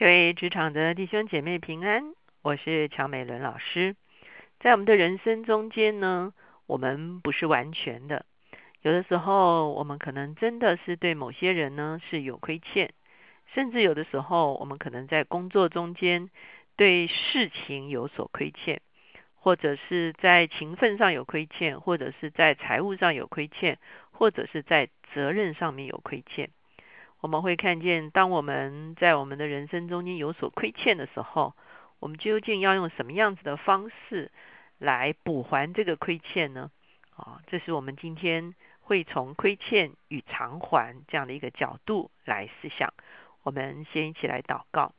各位职场的弟兄姐妹平安，我是乔美伦老师。在我们的人生中间呢，我们不是完全的，有的时候我们可能真的是对某些人呢是有亏欠，甚至有的时候我们可能在工作中间对事情有所亏欠，或者是在情分上有亏欠，或者是在财务上有亏欠，或者是在责任上面有亏欠。我们会看见，当我们在我们的人生中间有所亏欠的时候，我们究竟要用什么样子的方式来补还这个亏欠呢？这是我们今天会从亏欠与偿还这样的一个角度来思想。我们先一起来祷告。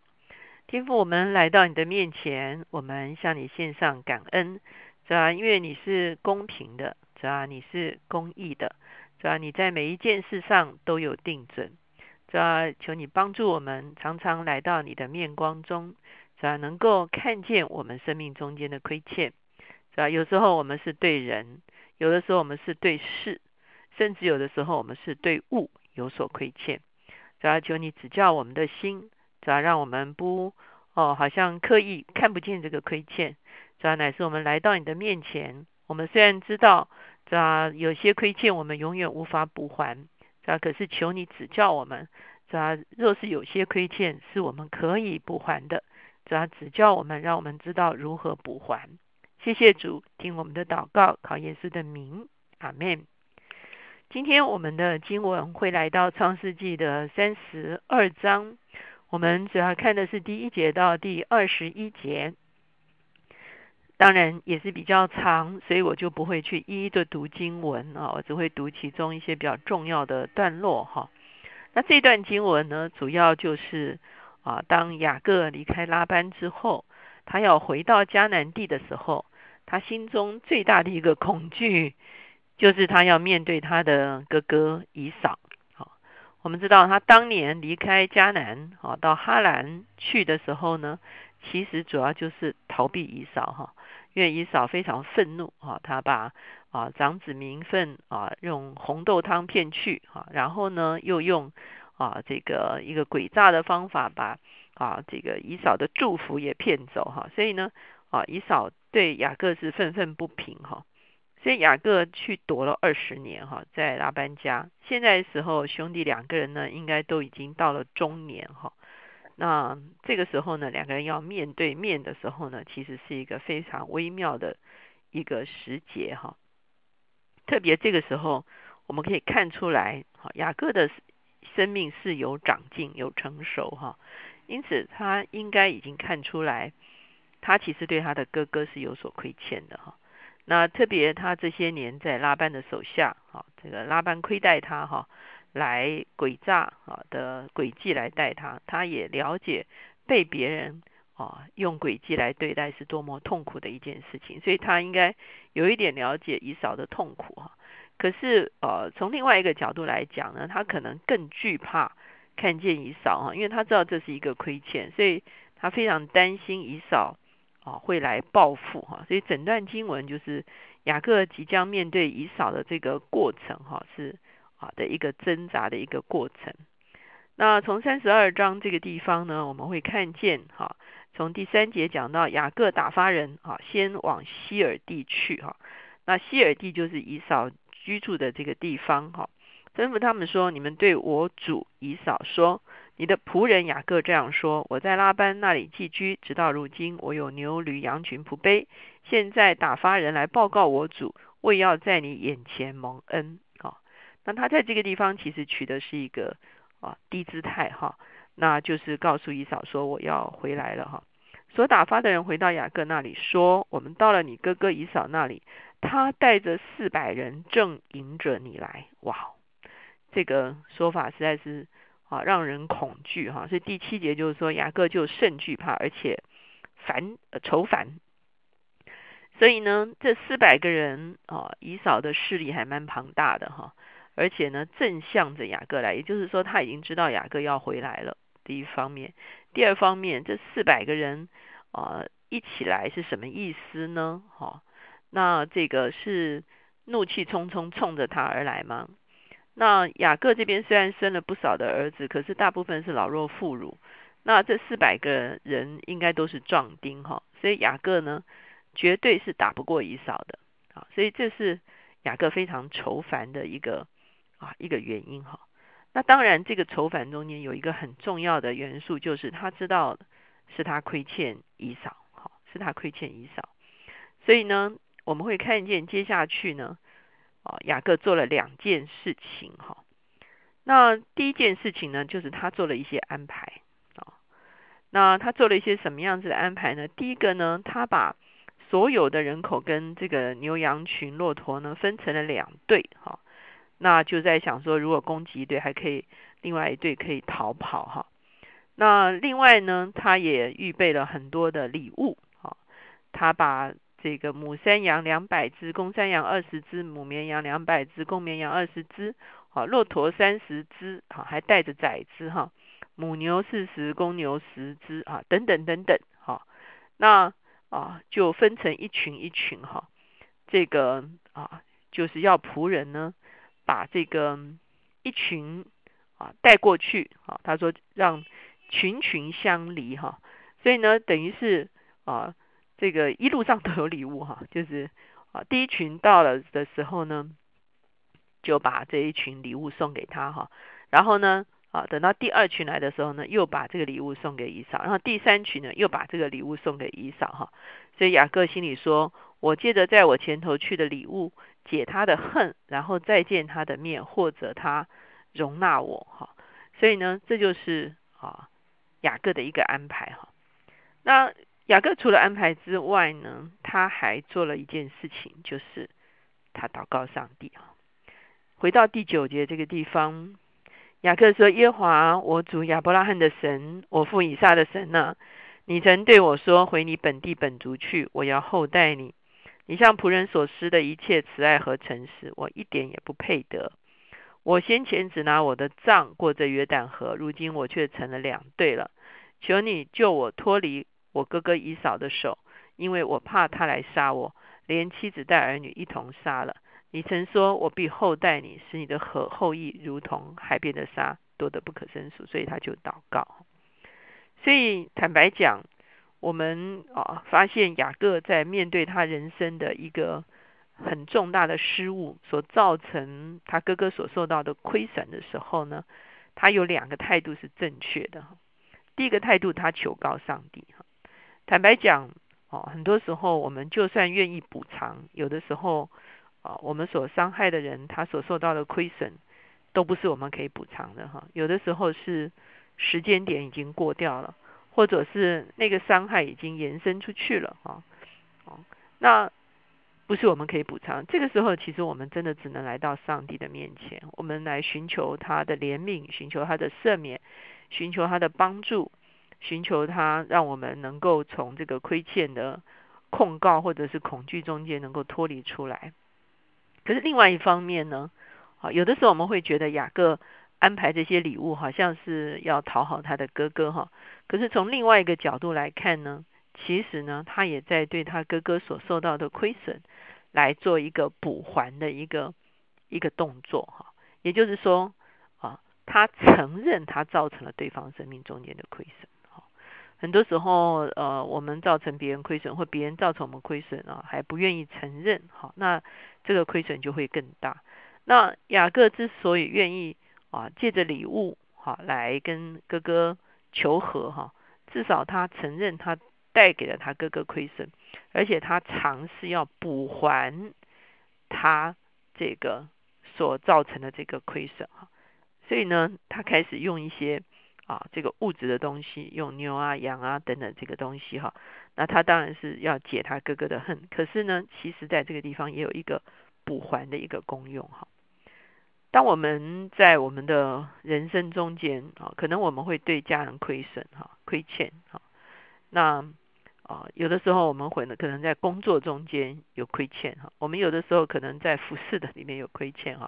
天父，我们来到你的面前，我们向你献上感恩，主啊，因为你是公平的，主啊，你是公义的，主啊，你在每一件事上都有定准。主啊，求你帮助我们常常来到你的面光中，主啊，能够看见我们生命中间的亏欠。主啊，有时候我们是对人，有的时候我们是对事，甚至有的时候我们是对物有所亏欠。主啊，求你指教我们的心，主啊，让我们不好像刻意看不见这个亏欠。主啊，乃是我们来到你的面前，我们虽然知道，主啊，有些亏欠我们永远无法补还，主啊，可是求你指教我们，主啊，若是有些亏欠是我们可以补还的，主啊，指教我们，让我们知道如何补还。谢谢主，听我们的祷告，靠耶稣的名，阿们。今天我们的经文会来到创世纪的32章，我们主要看的是第1节到第21节，当然也是比较长，所以我就不会去一一的读经文，我只会读其中一些比较重要的段落。那这段经文呢，主要就是当雅各离开拉班之后，他要回到迦南地的时候，他心中最大的一个恐惧就是他要面对他的哥哥以扫。我们知道他当年离开迦南到哈兰去的时候呢，其实主要就是逃避以扫，因为以扫非常愤怒，他把长子名分用红豆汤骗去，然后呢又用这个一个诡诈的方法把这个以扫的祝福也骗走，所以呢以扫对雅各是愤愤不平，所以雅各去躲了20年，在拉班家。现在的时候兄弟两个人呢应该都已经到了中年，那这个时候呢两个人要面对面的时候呢，其实是一个非常微妙的一个时节。特别这个时候我们可以看出来，雅各的生命是有长进有成熟，因此他应该已经看出来他其实对他的哥哥是有所亏欠的。那特别他这些年在拉班的手下，这个拉班亏待他，来诡诈的诡计来待他，他也了解被别人用诡计来对待是多么痛苦的一件事情，所以他应该有一点了解以扫的痛苦。可是从另外一个角度来讲呢，他可能更惧怕看见以扫，因为他知道这是一个亏欠，所以他非常担心以扫会来报复。所以整段经文就是雅各即将面对以扫的这个过程，是的一个挣扎的一个过程。那从32章这个地方呢，我们会看见从第3节讲到雅各打发人先往西珥地去，那西珥地就是以扫居住的这个地方，吩咐他们说，你们对我主以扫说，你的仆人雅各这样说，我在拉班那里寄居，直到如今，我有牛驴羊群仆婢，现在打发人来报告我主，我也要在你眼前蒙恩。那他在这个地方其实取的是一个低姿态，那就是告诉以扫说，我要回来了。所打发的人回到雅各那里说，我们到了你哥哥以扫那里，他带着400人正迎着你来。哇，这个说法实在是让人恐惧。所以第7节就是说雅各就甚惧怕，而且愁烦。所以呢这400个人以扫的势力还蛮庞大的，而且呢正向着雅各来，也就是说他已经知道雅各要回来了，第一方面。第二方面，这400个人一起来是什么意思呢？那这个是怒气冲冲冲着他而来吗？那雅各这边虽然生了不少的儿子，可是大部分是老弱妇孺，那这400个人应该都是壮丁哈，所以雅各呢绝对是打不过以扫的啊，所以这是雅各非常愁烦的一个原因哈。那当然这个愁烦中间有一个很重要的元素，就是他知道是他亏欠以扫，是他亏欠以扫，所以呢我们会看见接下去呢雅各做了两件事情哈。那第一件事情呢，就是他做了一些安排。那他做了一些什么样子的安排呢？第一个呢，他把所有的人口跟这个牛羊群骆驼呢分成了2队哈，那就在想说如果攻击一队还可以，另外一队可以逃跑哈。那另外呢，他也预备了很多的礼物哈，他把这个母山羊200只，公山羊20只，母绵羊200只，公绵羊20只，骆驼30只，还带着崽子哈。母牛40，公牛10只啊，等等等等哈。那就分成一群哈。这个就是要仆人呢把这个一群带过去啊。他说让群群相离哈。所以呢，等于是这个一路上都有礼物哈。就是第一群到了的时候呢，就把这一群礼物送给他哈。然后呢，等到第2群来的时候呢，又把这个礼物送给以扫，然后第3群呢，又把这个礼物送给以扫哈。所以雅各心里说，我借着在我前头去的礼物解他的恨，然后再见他的面，或者他容纳我哈。所以呢，这就是雅各的一个安排哈。那雅各除了安排之外呢，他还做了一件事情，就是他祷告上帝哈。回到第9节这个地方，雅各说，耶和华我主亚伯拉罕的神，我父以撒的神啊，你曾对我说，回你本地本族去，我要厚待你，你向仆人所施的一切慈爱和诚实，我一点也不配得。我先前只拿我的杖过这约旦河，如今我却成了2队了，求你救我脱离我哥哥以扫的手，因为我怕他来杀我，连妻子带儿女一同杀了。你曾说，我必厚待你，使你的后裔如同海边的沙，多得不可胜数。所以他就祷告。所以坦白讲，我们发现雅各在面对他人生的一个很重大的失误，所造成他哥哥所受到的亏损的时候呢，他有2个态度是正确的。第一个态度，他求告上帝。坦白讲，很多时候我们就算愿意补偿，有的时候我们所伤害的人，他所受到的亏损都不是我们可以补偿的哈。有的时候是时间点已经过掉了，或者是那个伤害已经延伸出去了哈。那不是我们可以补偿。这个时候其实我们真的只能来到上帝的面前，我们来寻求他的怜悯，寻求他的赦免，寻求他的帮助，寻求他让我们能够从这个亏欠的控告或者是恐惧中间能够脱离出来。可是另外一方面呢，有的时候我们会觉得雅各安排这些礼物好像是要讨好他的哥哥哈。可是从另外一个角度来看呢，其实呢，他也在对他哥哥所受到的亏损来做一个补还的一个动作哈。也就是说他承认他造成了对方生命中间的亏损。很多时候我们造成别人亏损，或别人造成我们亏损还不愿意承认那这个亏损就会更大。那雅各之所以愿意借着礼物来跟哥哥求和至少他承认他带给了他哥哥亏损，而且他尝试要补还他这个所造成的这个亏损所以呢，他开始用一些这个物质的东西，用牛啊羊啊等等这个东西哈。那他当然是要解他哥哥的恨，可是呢，其实在这个地方也有一个补还的一个功用哈。当我们在我们的人生中间可能我们会对家人亏损亏欠那有的时候我们可能在工作中间有亏欠我们有的时候可能在服事的里面有亏欠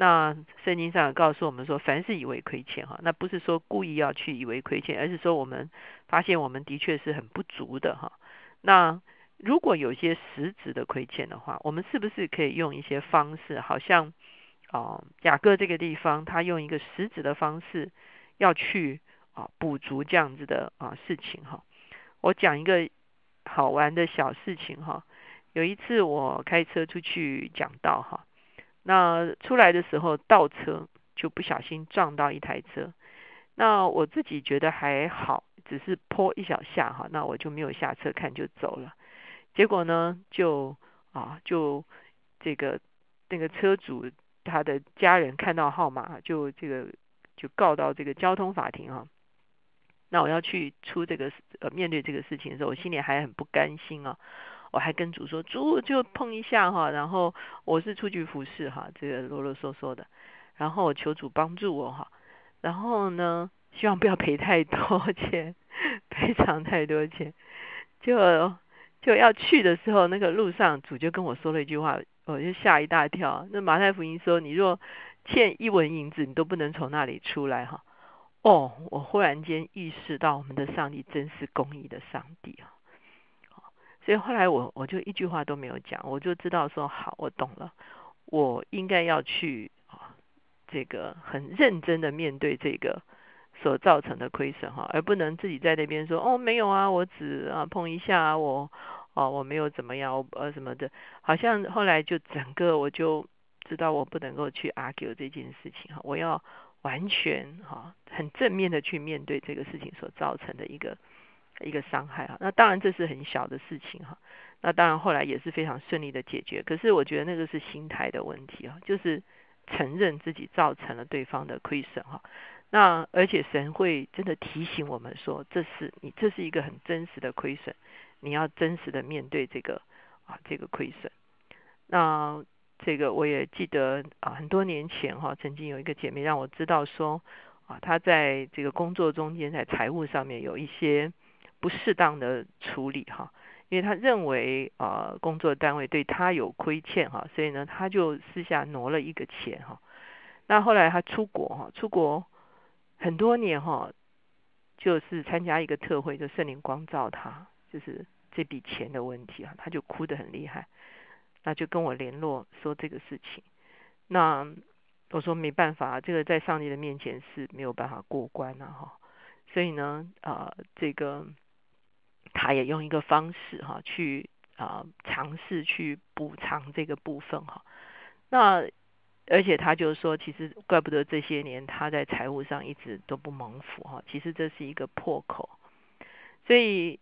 那圣经上告诉我们说，凡是以为亏欠那不是说故意要去以为亏欠，而是说我们发现我们的确是很不足的那如果有些实质的亏欠的话，我们是不是可以用一些方式，好像雅各这个地方他用一个实质的方式要去补足这样子的事情哈。我讲一个好玩的小事情哈。有一次我开车出去讲道哈，那出来的时候倒车就不小心撞到一台车，那我自己觉得还好，只是泼一小下哈，那我就没有下车看就走了。结果呢，就这个那个车主他的家人看到号码，就告到这个交通法庭啊。那我要去出这个面对这个事情的时候，我心里还很不甘心啊。我还跟主说，主就碰一下哈，然后我是出去服侍哈，这个啰啰嗦嗦的，然后我求主帮助我哈，然后呢，希望不要赔太多钱，赔偿太多钱。就要去的时候，那个路上主就跟我说了一句话，我就吓一大跳。那马太福音说，你若欠一文银子，你都不能从那里出来哈。哦，我忽然间意识到，我们的上帝真是公义的上帝啊！所以后来我就一句话都没有讲，我就知道说好，我懂了，我应该要去这个很认真的面对这个所造成的亏损哈，而不能自己在那边说哦没有啊，我只碰一下啊，我没有怎么样什么的，好像后来就整个我就知道我不能够去 argue 这件事情哈，我要完全很正面的去面对这个事情所造成的一个伤害啊，那当然这是很小的事情哈，那当然后来也是非常顺利的解决。可是我觉得那个是心态的问题啊，就是承认自己造成了对方的亏损哈。那而且神会真的提醒我们说，这是一个很真实的亏损，你要真实的面对这个亏损。那这个我也记得很多年前哈，曾经有一个姐妹让我知道说她在这个工作中间在财务上面有一些不适当的处理哈，因为他认为工作单位对他有亏欠哈，所以呢他就私下挪了一个钱哈。那后来他出国很多年哈，就是参加一个特会，就圣灵光照他，就是这笔钱的问题啊，他就哭得很厉害，那就跟我联络说这个事情。那我说没办法，这个在上帝的面前是没有办法过关啊哈，所以呢这个他也用一个方式哈，去尝试去补偿这个部分哈。那而且他就说，其实怪不得这些年他在财务上一直都不蒙福哈，其实这是一个破口。所以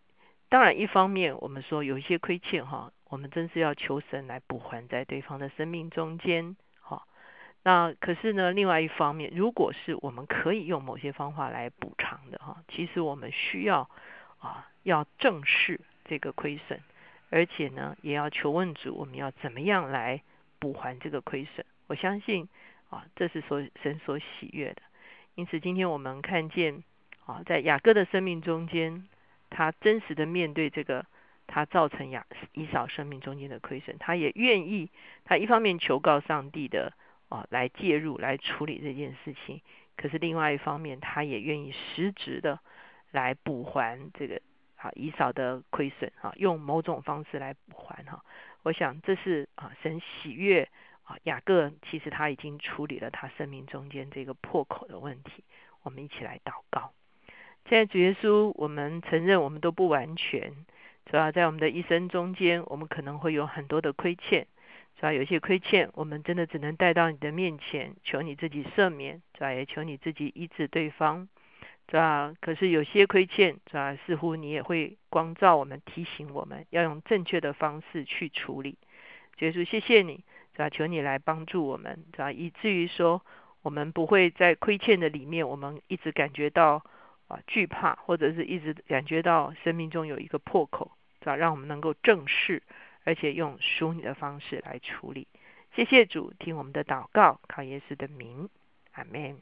当然一方面我们说有一些亏欠哈，我们真是要求神来补还在对方的生命中间哈。那可是呢，另外一方面，如果是我们可以用某些方法来补偿的哈，其实我们需要要正视这个亏损，而且呢也要求问主，我们要怎么样来补还这个亏损。我相信这是神所喜悦的。因此今天我们看见在雅各的生命中间，他真实的面对这个他造成以扫生命中间的亏损，他也愿意，他一方面求告上帝的来介入来处理这件事情，可是另外一方面他也愿意实质的来补还这个以扫的亏损用某种方式来补还我想这是神喜悦雅各，其实他已经处理了他生命中间这个破口的问题。我们一起来祷告。现在主耶稣，我们承认我们都不完全，主要在我们的一生中间，我们可能会有很多的亏欠，主要有些亏欠我们真的只能带到你的面前，求你自己赦免，主要也求你自己医治对方，主啊，可是有些亏欠，主啊，似乎你也会光照我们，提醒我们要用正确的方式去处理。主耶稣，谢谢你，主啊，求你来帮助我们，主啊，以至于说我们不会在亏欠的里面，我们一直感觉到惧怕，或者是一直感觉到生命中有一个破口，主啊，让我们能够正视，而且用属你的方式来处理。谢谢主，听我们的祷告，靠耶稣的名，阿们。